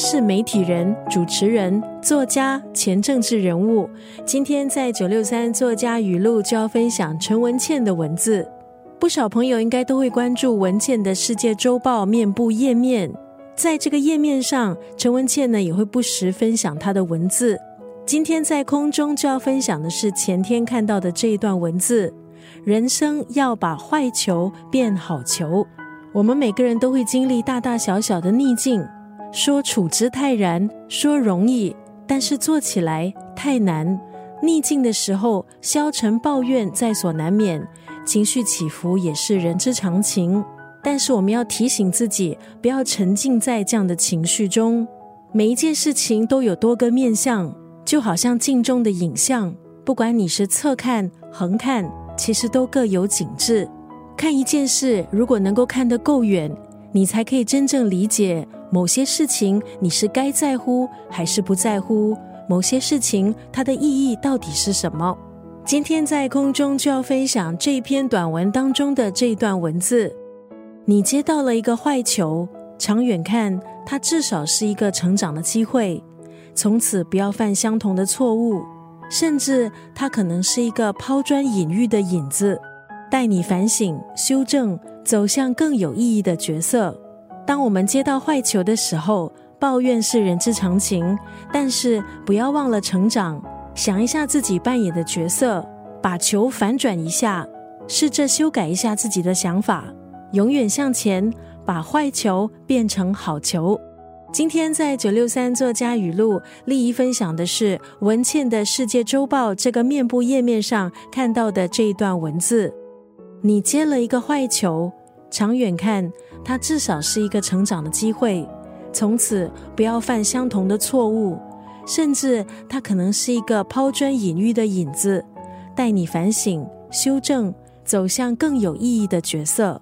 是媒体人、主持人、作家、前政治人物。今天在963作家语录就要分享陈文茜的文字。不少朋友应该都会关注文茜的世界周报面部页面，在这个页面上，陈文茜呢也会不时分享她的文字。今天在空中就要分享的是前天看到的这一段文字：人生要把坏球变好球。我们每个人都会经历大大小小的逆境，说处之泰然，说容易，但是做起来太难。逆境的时候，消沉抱怨在所难免，情绪起伏也是人之常情。但是我们要提醒自己，不要沉浸在这样的情绪中。每一件事情都有多个面向，就好像镜中的影像，不管你是侧看、横看，其实都各有景致。看一件事，如果能够看得够远，你才可以真正理解某些事情你是该在乎还是不在乎，某些事情它的意义到底是什么。今天在空中就要分享这篇短文当中的这段文字：你接到了一个坏球，长远看，它至少是一个成长的机会，从此不要犯相同的错误，甚至它可能是一个抛砖引玉的引子，带你反省、修正，走向更有意义的角色。当我们接到坏球的时候，抱怨是人之常情，但是不要忘了成长，想一下自己扮演的角色，把球反转一下，试着修改一下自己的想法，永远向前，把坏球变成好球。今天在963作家语录，丽姨分享的是文茜的世界周报这个面部页面上看到的这一段文字：你接了一个坏球，长远看，它至少是一个成长的机会，从此不要犯相同的错误，甚至它可能是一个抛砖引玉的引子，带你反省、修正，走向更有意义的角色。